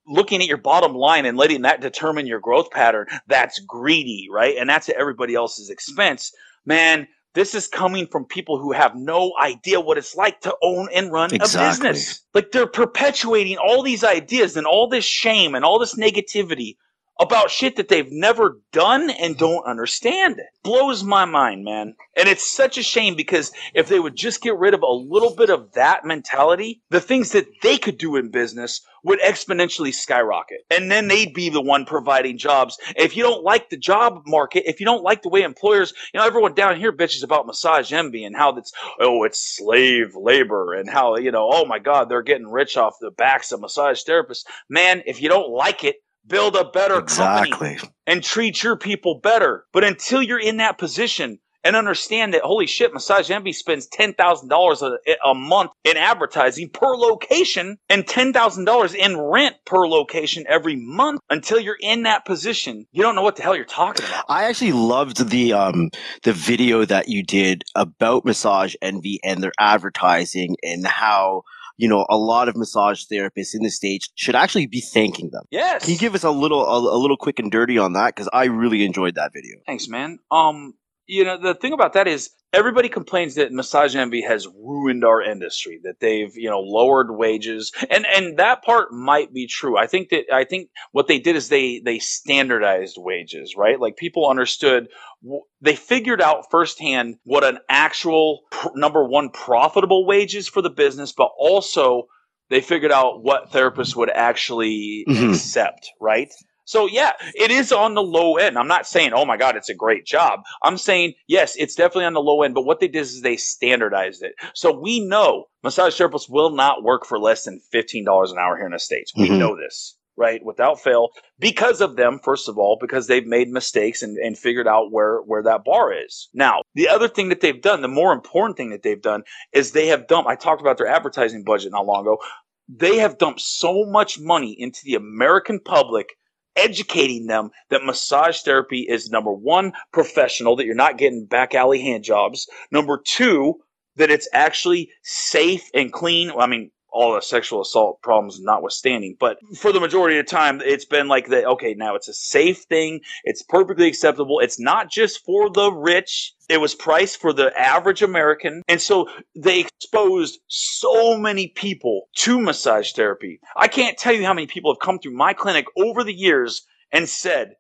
your bottom line and letting that determine your growth pattern. That's greedy, right? And that's at everybody else's expense, man. This is coming from people who have no idea what it's like to own and run a business. Like, they're perpetuating all these ideas and all this shame and all this negativity about shit that they've never done and don't understand it. Blows my mind, man. And it's such a shame, because if they would just get rid of a little bit of that mentality, the things that they could do in business would exponentially skyrocket. And then they'd be the one providing jobs. If you don't like the job market, if you don't like the way employers, you know, everyone down here bitches about Massage Envy and how that's, oh, it's slave labor, and how, you know, oh my God, they're getting rich off the backs of massage therapists. Man, if you don't like it, build a better company and treat your people better. But until you're in that position and understand that, holy shit, Massage Envy spends $10,000 a month in advertising per location and $10,000 in rent per location every month. Until you're in that position, you don't know what the hell you're talking about. I actually loved the video that you did about Massage Envy and their advertising, and how, you know, a lot of massage therapists in the States should actually be thanking them. Yes. Can you give us a little quick and dirty on that? Because I really enjoyed that video. Thanks, man. You know, the thing about that is, everybody complains that Massage Envy has ruined our industry, that they've, you know, lowered wages. And that part might be true. I think what they did is they standardized wages, right? Like, people understood, they figured out firsthand what an actual, number one, profitable wage is for the business, but also they figured out what therapists would actually accept, right? So, yeah, it is on the low end. I'm not saying, oh, my God, it's a great job. I'm saying, yes, it's definitely on the low end. But what they did is they standardized it. So we know massage therapists will not work for less than $15 an hour here in the States. We know this, right, without fail, because of them, first of all, because they've made mistakes and figured out where that bar is. Now, the other thing that they've done, the more important thing that they've done, is they have dumped – I talked about their advertising budget not long ago. They have dumped so much money into the American public, educating them that massage therapy is, number one, professional, that you're not getting back alley hand jobs. Number two, that it's actually safe and clean. Well, I mean, all the sexual assault problems notwithstanding, but for the majority of the time, it's been like that. Okay, now it's a safe thing. It's perfectly acceptable. It's not just for the rich. It was priced for the average American. And so they exposed so many people to massage therapy. I can't tell you how many people have come through my clinic over the years and said,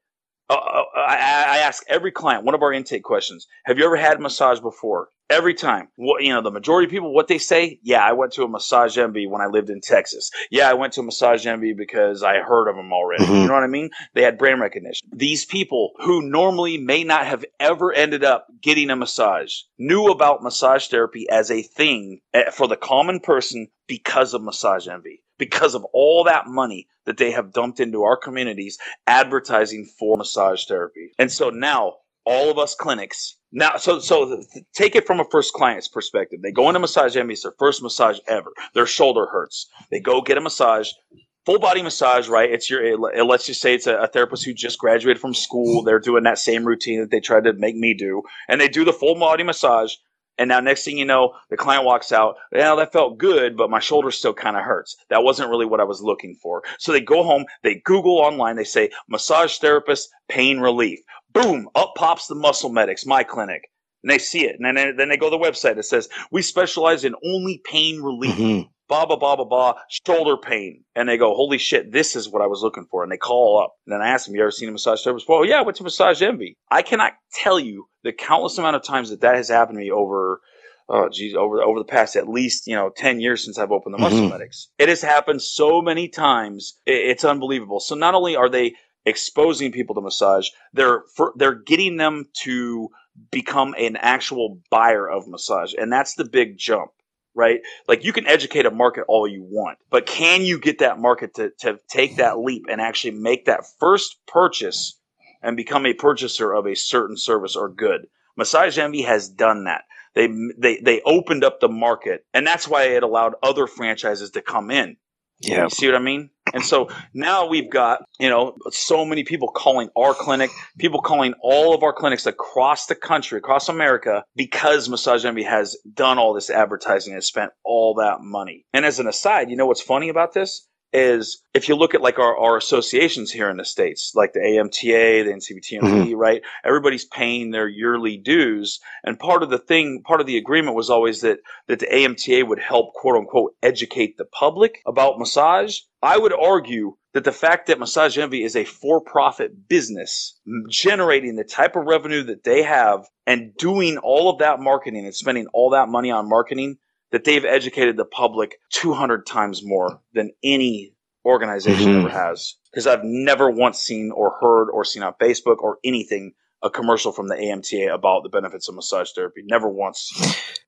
I ask every client, one of our intake questions, have you ever had massage before? Every time, you know, the majority of people, what they say, yeah, I went to a Massage Envy when I lived in Texas. Yeah, I went to a Massage Envy because I heard of them already. You know what I mean? They had brand recognition. These people who normally may not have ever ended up getting a massage knew about massage therapy as a thing for the common person because of Massage Envy, because of all that money that they have dumped into our communities advertising for massage therapy. And so now all of us clinics, now, so take it from a first client's perspective. They go into Massage Envy. It's their first massage ever. Their shoulder hurts. They go get a massage, full body massage, right? Let's just say it's a therapist who just graduated from school. They're doing that same routine that they tried to make me do. And they do the full body massage. And now next thing you know, the client walks out. Well, that felt good, but my shoulder still kind of hurts. That wasn't really what I was looking for. So they go home. They Google online. They say, massage therapist, pain relief. Boom, up pops the Muscle Medics, my clinic. And they see it. And then they go to the website. It says, we specialize in only pain relief. Blah, blah, blah, blah, blah, shoulder pain. And they go, holy shit, this is what I was looking for. And they call up. And then I ask them, you ever seen a massage therapist? Well, yeah, I went to Massage Envy. I cannot tell you the countless amount of times that has happened to me over the past at least, you know, 10 years since I've opened the Muscle Medics. It has happened so many times. It's unbelievable. So not only are they exposing people to massage, they're getting them to become an actual buyer of massage. And that's the big jump, right? Like, you can educate a market all you want, but can you get that market to take that leap and actually make that first purchase and become a purchaser of a certain service or good? Massage Envy has done that. They opened up the market, and that's why it allowed other franchises to come in. Yeah, you see what I mean? And so now we've got, you know, so many people calling our clinic, people calling all of our clinics across the country, across America, because Massage Envy has done all this advertising and spent all that money. And as an aside, you know what's funny about this? is if you look at like our associations here in the States, like the AMTA, the NCBTMB, right? Everybody's paying their yearly dues. And part of the agreement was always that the AMTA would help, quote unquote, educate the public about massage. I would argue that the fact that Massage Envy is a for-profit business generating the type of revenue that they have and doing all of that marketing and spending all that money on marketing, that they've educated the public 200 times more than any organization ever has. Because I've never once seen or heard or seen on Facebook or anything a commercial from the AMTA about the benefits of massage therapy. Never once.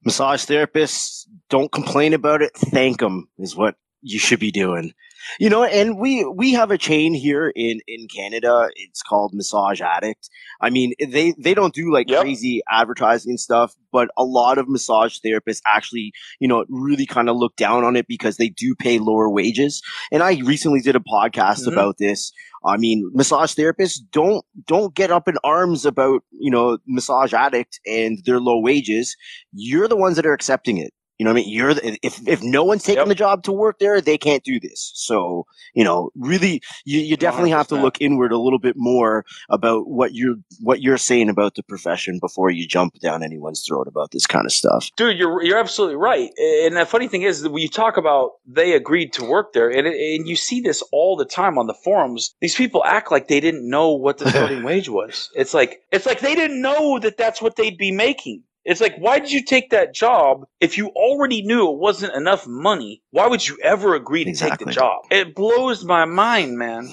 Massage therapists, don't complain about it. Thank them is what you should be doing. You know, and we have a chain here in Canada. It's called Massage Addict. I mean, they don't do like crazy advertising and stuff, but a lot of massage therapists actually, you know, really kind of look down on it because they do pay lower wages. And I recently did a podcast about this. I mean, massage therapists don't get up in arms about, you know, Massage Addict and their low wages. You're the ones that are accepting it. You know what I mean? If no one's taking the job to work there, they can't do this. So, you know, really, you definitely have to look inward a little bit more about what you're saying about the profession before you jump down anyone's throat about this kind of stuff. Dude, you're absolutely right. And the funny thing is that when you talk about they agreed to work there, and you see this all the time on the forums. These people act like they didn't know what the starting wage was. It's like they didn't know that that's what they'd be making. It's like, why did you take that job if you already knew it wasn't enough money? Why would you ever agree to take the job? It blows my mind, man.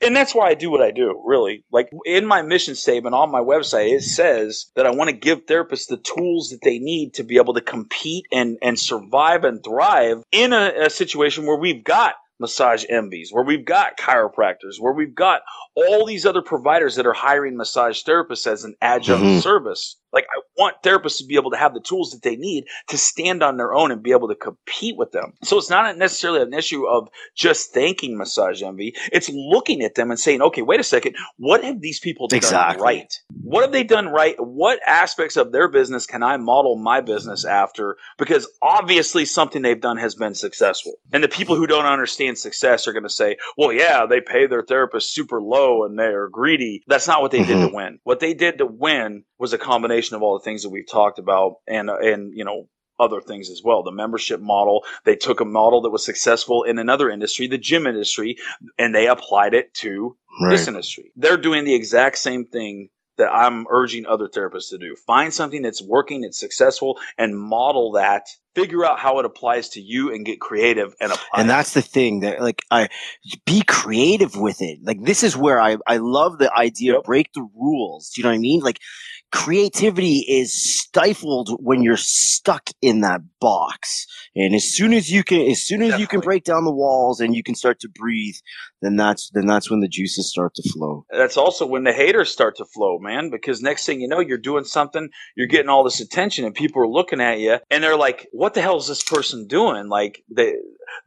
And that's why I do what I do, really. Like in my mission statement on my website, it says that I want to give therapists the tools that they need to be able to compete and survive and thrive in a situation where we've got massage envies, where we've got chiropractors, where we've got all these other providers that are hiring massage therapists as an adjunct service. Like I want therapists to be able to have the tools that they need to stand on their own and be able to compete with them. So it's not necessarily an issue of just thanking Massage Envy. It's looking at them and saying, okay, wait a second. What have these people done right? What have they done right? What aspects of their business can I model my business after? Because obviously something they've done has been successful. And the people who don't understand success are going to say, well, yeah, they pay their therapist super low and they're greedy. That's not what they did to win. What they did to win was a combination of all the things that we've talked about and you know, other things as well. The membership model, they took a model that was successful in another industry, the gym industry, and they applied it to this industry. They're doing the exact same thing that I'm urging other therapists to do. Find something that's working, it's successful, and model that. Figure out how it applies to you and get creative and apply. And that's the thing that be creative with it. Like this is where I love the idea of break the rules. Do you know what I mean? Like creativity is stifled when you're stuck in that box. And as soon as you can break down the walls and you can start to breathe, then that's when the juices start to flow. That's also when the haters start to flow, man, because next thing you know, you're doing something, you're getting all this attention and people are looking at you and they're like, what the hell is this person doing? Like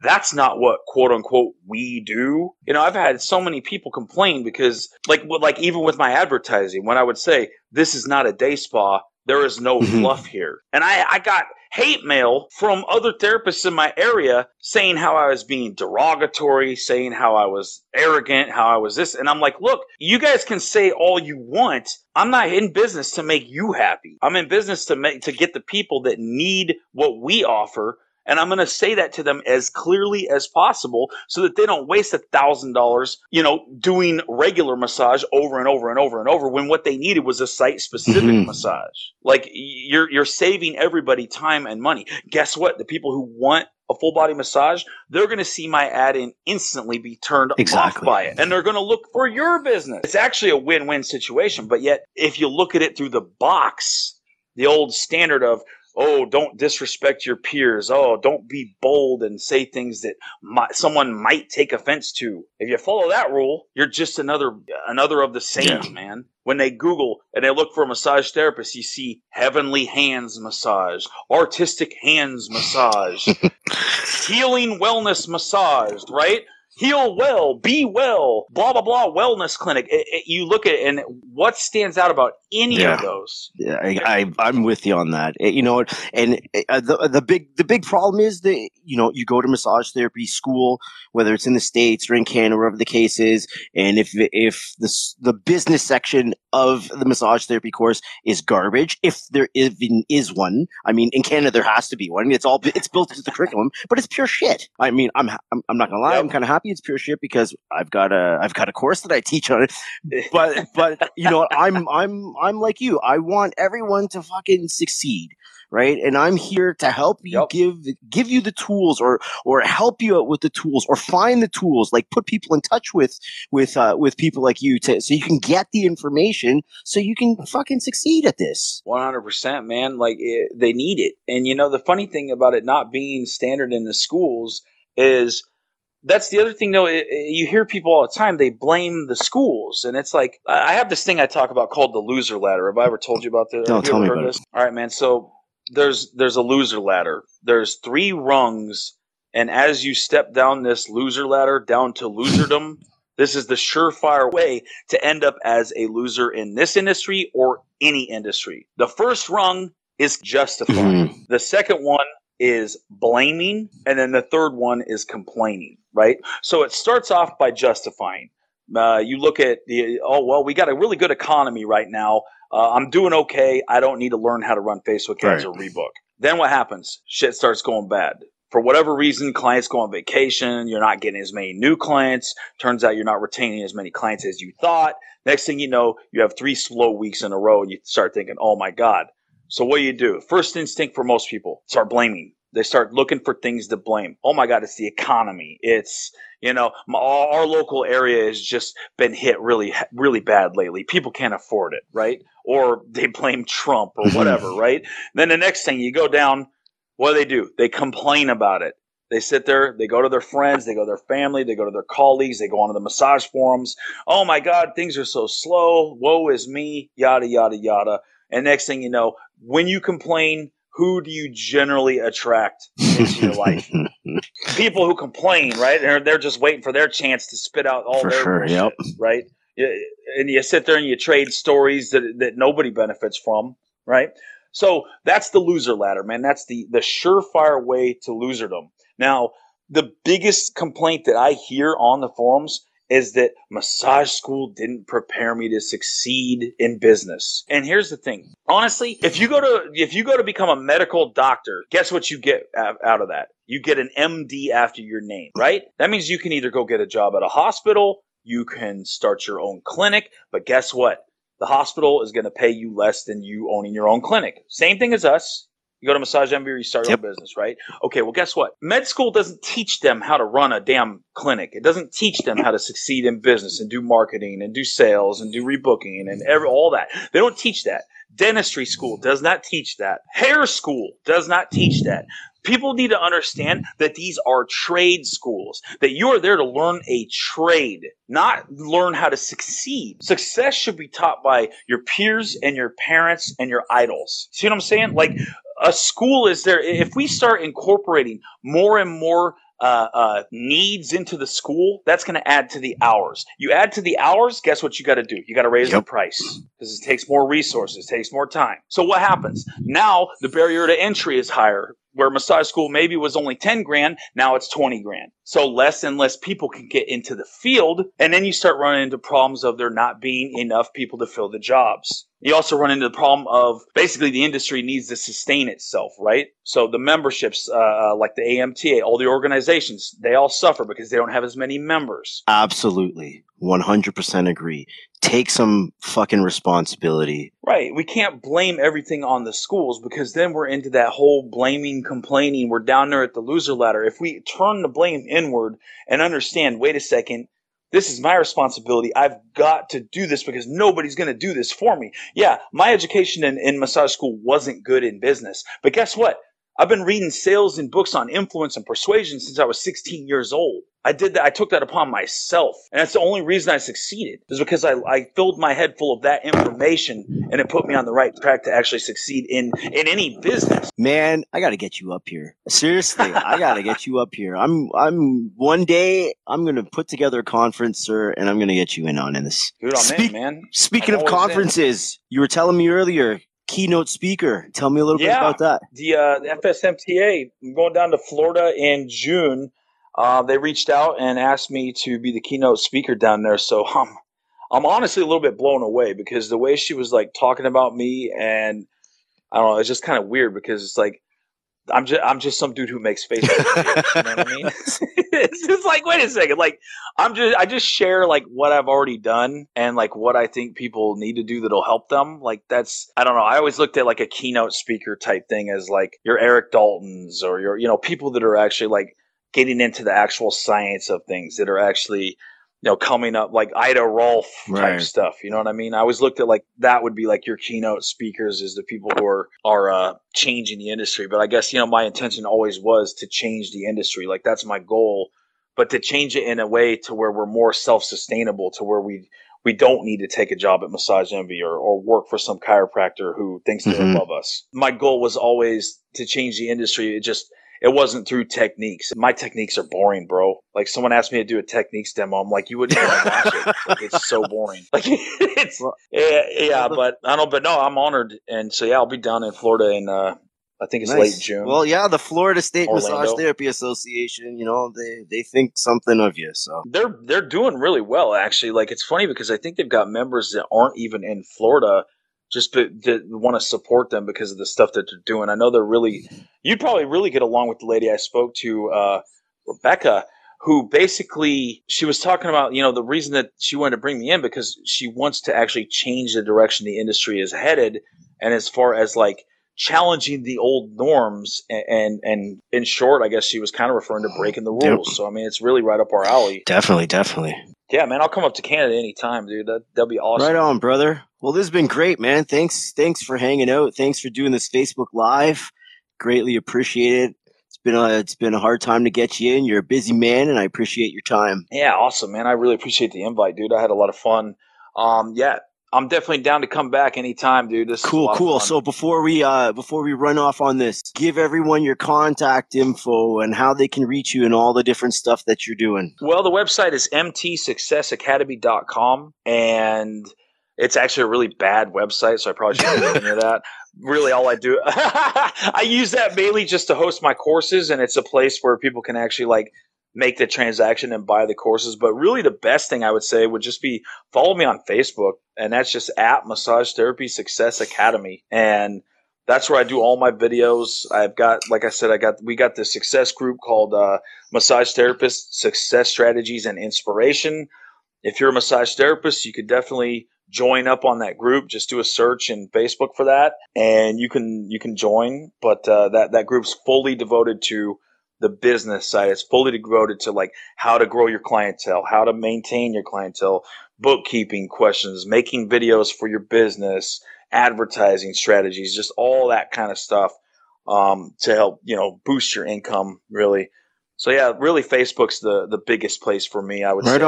that's not what quote unquote we do. You know, I've had so many people complain because like even with my advertising, when I would say this is not a day spa, there is no fluff here. And I got hate mail from other therapists in my area saying how I was being derogatory, saying how I was arrogant, how I was this. And I'm like, look, you guys can say all you want. I'm not in business to make you happy. I'm in business to get the people that need what we offer. And I'm going to say that to them as clearly as possible so that they don't waste $1,000, you know, doing regular massage over and over and over and over when what they needed was a site-specific massage. Like you're saving everybody time and money. Guess what? The people who want a full body massage, they're going to see my ad and instantly be turned off by it. And they're going to look for your business. It's actually a win-win situation. But yet if you look at it through the box, the old standard of, oh, don't disrespect your peers. Oh, don't be bold and say things that someone might take offense to. If you follow that rule, you're just another of the same, man. When they Google and they look for a massage therapist, you see heavenly hands massage, artistic hands massage, healing wellness massage, right? Heal well, be well, blah, blah, blah, wellness clinic. You look at it, and what stands out about any of those? Yeah, I'm with you on that. You know, and the big problem is that, you know, you go to massage therapy school, whether it's in the States or in Canada, wherever the case is, and if the business section of the massage therapy course is garbage, if there even is one. I mean, in Canada there has to be one. It's built into the curriculum, but it's pure shit. I mean, I'm not gonna lie, I'm kind of happy it's pure shit because I've got a course that I teach on it, but you know, I'm like you. I want everyone to fucking succeed, right? And I'm here to help you give you the tools, or help you out with the tools, or find the tools, like put people in touch with people like you so you can get the information so you can fucking succeed at this. 100%, man. Like they need it. And you know, the funny thing about it not being standard in the schools is. That's the other thing, though. You hear people all the time. They blame the schools. And it's like, I have this thing I talk about called the loser ladder. Have I ever told you about this? No, tell me about this? All right, man. So there's a loser ladder. There's 3 rungs. And as you step down this loser ladder down to loserdom, this is the surefire way to end up as a loser in this industry or any industry. The first rung is justifying. Mm-hmm. The second one is blaming, and then the third one is complaining, right? So it starts off by justifying. You look at we got a really good economy right now. I'm doing okay. I don't need to learn how to run Facebook ads or Rebook. Then what happens? Shit starts going bad. For whatever reason, clients go on vacation. You're not getting as many new clients. Turns out you're not retaining as many clients as you thought. Next thing you know, you have 3 slow weeks in a row, and you start thinking, oh my God. So what do? First instinct for most people, start blaming. They start looking for things to blame. Oh my God, it's the economy. It's, you know, our local area has just been hit really, really bad lately. People can't afford it, right? Or they blame Trump or whatever, right? Then the next thing you go down, what do? They complain about it. They sit there, they go to their friends, they go to their family, they go to their colleagues, they go onto the massage forums. Oh my God, things are so slow. Woe is me, yada, yada, yada. And next thing you know, when you complain, who do you generally attract into your life? People who complain, right? They're just waiting for their chance to spit out all bullshit, right? And you sit there and you trade stories that nobody benefits from, right? So that's the loser ladder, man. That's the surefire way to loserdom. Now, the biggest complaint that I hear on the forums is that massage school didn't prepare me to succeed in business. And here's the thing. Honestly, if you go to become a medical doctor, guess what you get out of that? You get an MD after your name, right? That means you can either go get a job at a hospital, you can start your own clinic, but guess what? The hospital is going to pay you less than you owning your own clinic. Same thing as us. You go to Massage Envy, you start your own business, right? Okay, well, guess what? Med school doesn't teach them how to run a damn clinic. It doesn't teach them how to succeed in business and do marketing and do sales and do rebooking and all that. They don't teach that. Dentistry school does not teach that. Hair school does not teach that. People need to understand that these are trade schools, that you are there to learn a trade, not learn how to succeed. Success should be taught by your peers and your parents and your idols. See what I'm saying? Like, a school is there. If we start incorporating more and more needs into the school, that's going to add to the hours. You add to the hours, guess what you got to do? You got to raise the price because it takes more resources, takes more time. So what happens? Now the barrier to entry is higher. Where massage school maybe was only $10,000, now it's $20,000. So less and less people can get into the field. And then you start running into problems of there not being enough people to fill the jobs. You also run into the problem of basically the industry needs to sustain itself, right? So the memberships, like the AMTA, all the organizations, they all suffer because they don't have as many members. Absolutely. 100% agree. Take some fucking responsibility. Right. We can't blame everything on the schools because then we're into that whole blaming, complaining. We're down there at the loser ladder. If we turn the blame inward and understand, wait a second, this is my responsibility. I've got to do this because nobody's going to do this for me. Yeah, my education in massage school wasn't good in business. But guess what? I've been reading sales and books on influence and persuasion since I was 16 years old. I did that. I took that upon myself. And that's the only reason I succeeded, is because I filled my head full of that information, and it put me on the right track to actually succeed in any business. Man, I got to get you up here. Seriously, I got to get you up here. I'm one day I'm going to put together a conference, sir, and I'm going to get you in on this. Dude, I'm in, man. Speaking of conferences, you were telling me earlier, keynote speaker. Tell me a little bit about that. The FSMTA, I'm going down to Florida in June. They reached out and asked me to be the keynote speaker down there. So I'm honestly a little bit blown away, because the way she was like talking about me, and I don't know, it's just kind of weird, because it's like I'm just some dude who makes Facebook videos, you know what I mean? It's just like, wait a second, like I just share like what I've already done and like what I think people need to do that'll help them. Like that's, I don't know. I always looked at like a keynote speaker type thing as like your Eric Daltons or your, you know, people that are actually like getting into the actual science of things, that are actually, you know, coming up, like Ida Rolf type stuff. You know what I mean? I always looked at like that would be like your keynote speakers, is the people who are changing the industry. But I guess, you know, my intention always was to change the industry. Like that's my goal, but to change it in a way to where we're more self-sustainable, to where we don't need to take a job at Massage Envy or work for some chiropractor who thinks they're above us. My goal was always to change the industry. It wasn't through techniques. My techniques are boring, bro. Like someone asked me to do a techniques demo. I'm like, you wouldn't even watch it. Like, it's so boring. Like but I don't. But no, I'm honored, and so I'll be down in Florida in I think it's late June. Well, yeah, the Florida State Massage Therapy Association. You know, they think something of you. So they're doing really well, actually. Like it's funny because I think they've got members that aren't even in Florida, just to want to support them because of the stuff that they're doing. I know they're really – you'd probably really get along with the lady I spoke to, Rebecca, who basically – she was talking about, you know, the reason that she wanted to bring me in because she wants to actually change the direction the industry is headed, and as far as like challenging the old norms and in short, I guess she was kind of referring to breaking the rules. Yep. So, I mean, it's really right up our alley. Definitely. Yeah, man, I'll come up to Canada anytime, dude. That'll be awesome. Right on, brother. Well, this has been great, man. Thanks for hanging out. Thanks for doing this Facebook Live. Greatly appreciate it. It's been a hard time to get you in. You're a busy man, and I appreciate your time. Yeah, awesome, man. I really appreciate the invite, dude. I had a lot of fun. I'm definitely down to come back anytime, dude. This Cool. So before we run off on this, give everyone your contact info and how they can reach you and all the different stuff that you're doing. Well, the website is mtsuccessacademy.com, and it's actually a really bad website, so I probably shouldn't go into that. Really, all I do – I use that mainly just to host my courses, and it's a place where people can actually like make the transaction and buy the courses. But really the best thing I would say would just be follow me on Facebook, and that's just at Massage Therapy Success Academy. And that's where I do all my videos. I've got, like I said, we got the success group called Massage Therapist Success Strategies and Inspiration. If you're a massage therapist, you could definitely – join up on that group. Just do a search in Facebook for that, and you can join. But that group's fully devoted to the business side. It's fully devoted to like how to grow your clientele, how to maintain your clientele, bookkeeping questions, making videos for your business, advertising strategies, just all that kind of stuff to help, you know, boost your income, really. So yeah, really Facebook's the biggest place for me, I would say.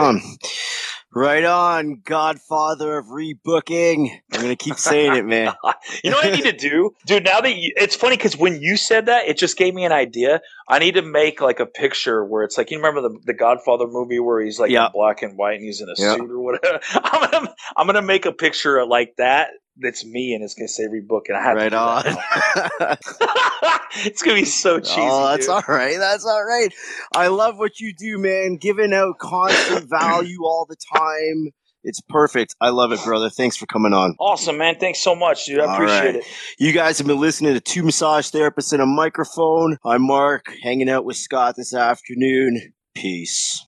Right on, Godfather of rebooking. I'm going to keep saying it, man. You know what I need to do? Dude, now that it's funny because when you said that, it just gave me an idea. I need to make like a picture where it's like, you remember the Godfather movie where he's like in black and white and he's in a suit or whatever? I'm gonna make a picture like that. That's me, and it's going to say rebooking. It's going to be so cheesy. Oh, that's all right. That's all right. I love what you do, man. Giving out constant value all the time. It's perfect. I love it, brother. Thanks for coming on. Awesome, man. Thanks so much, dude. I appreciate it. You guys have been listening to Two Massage Therapists and a Microphone. I'm Mark, hanging out with Scott this afternoon. Peace.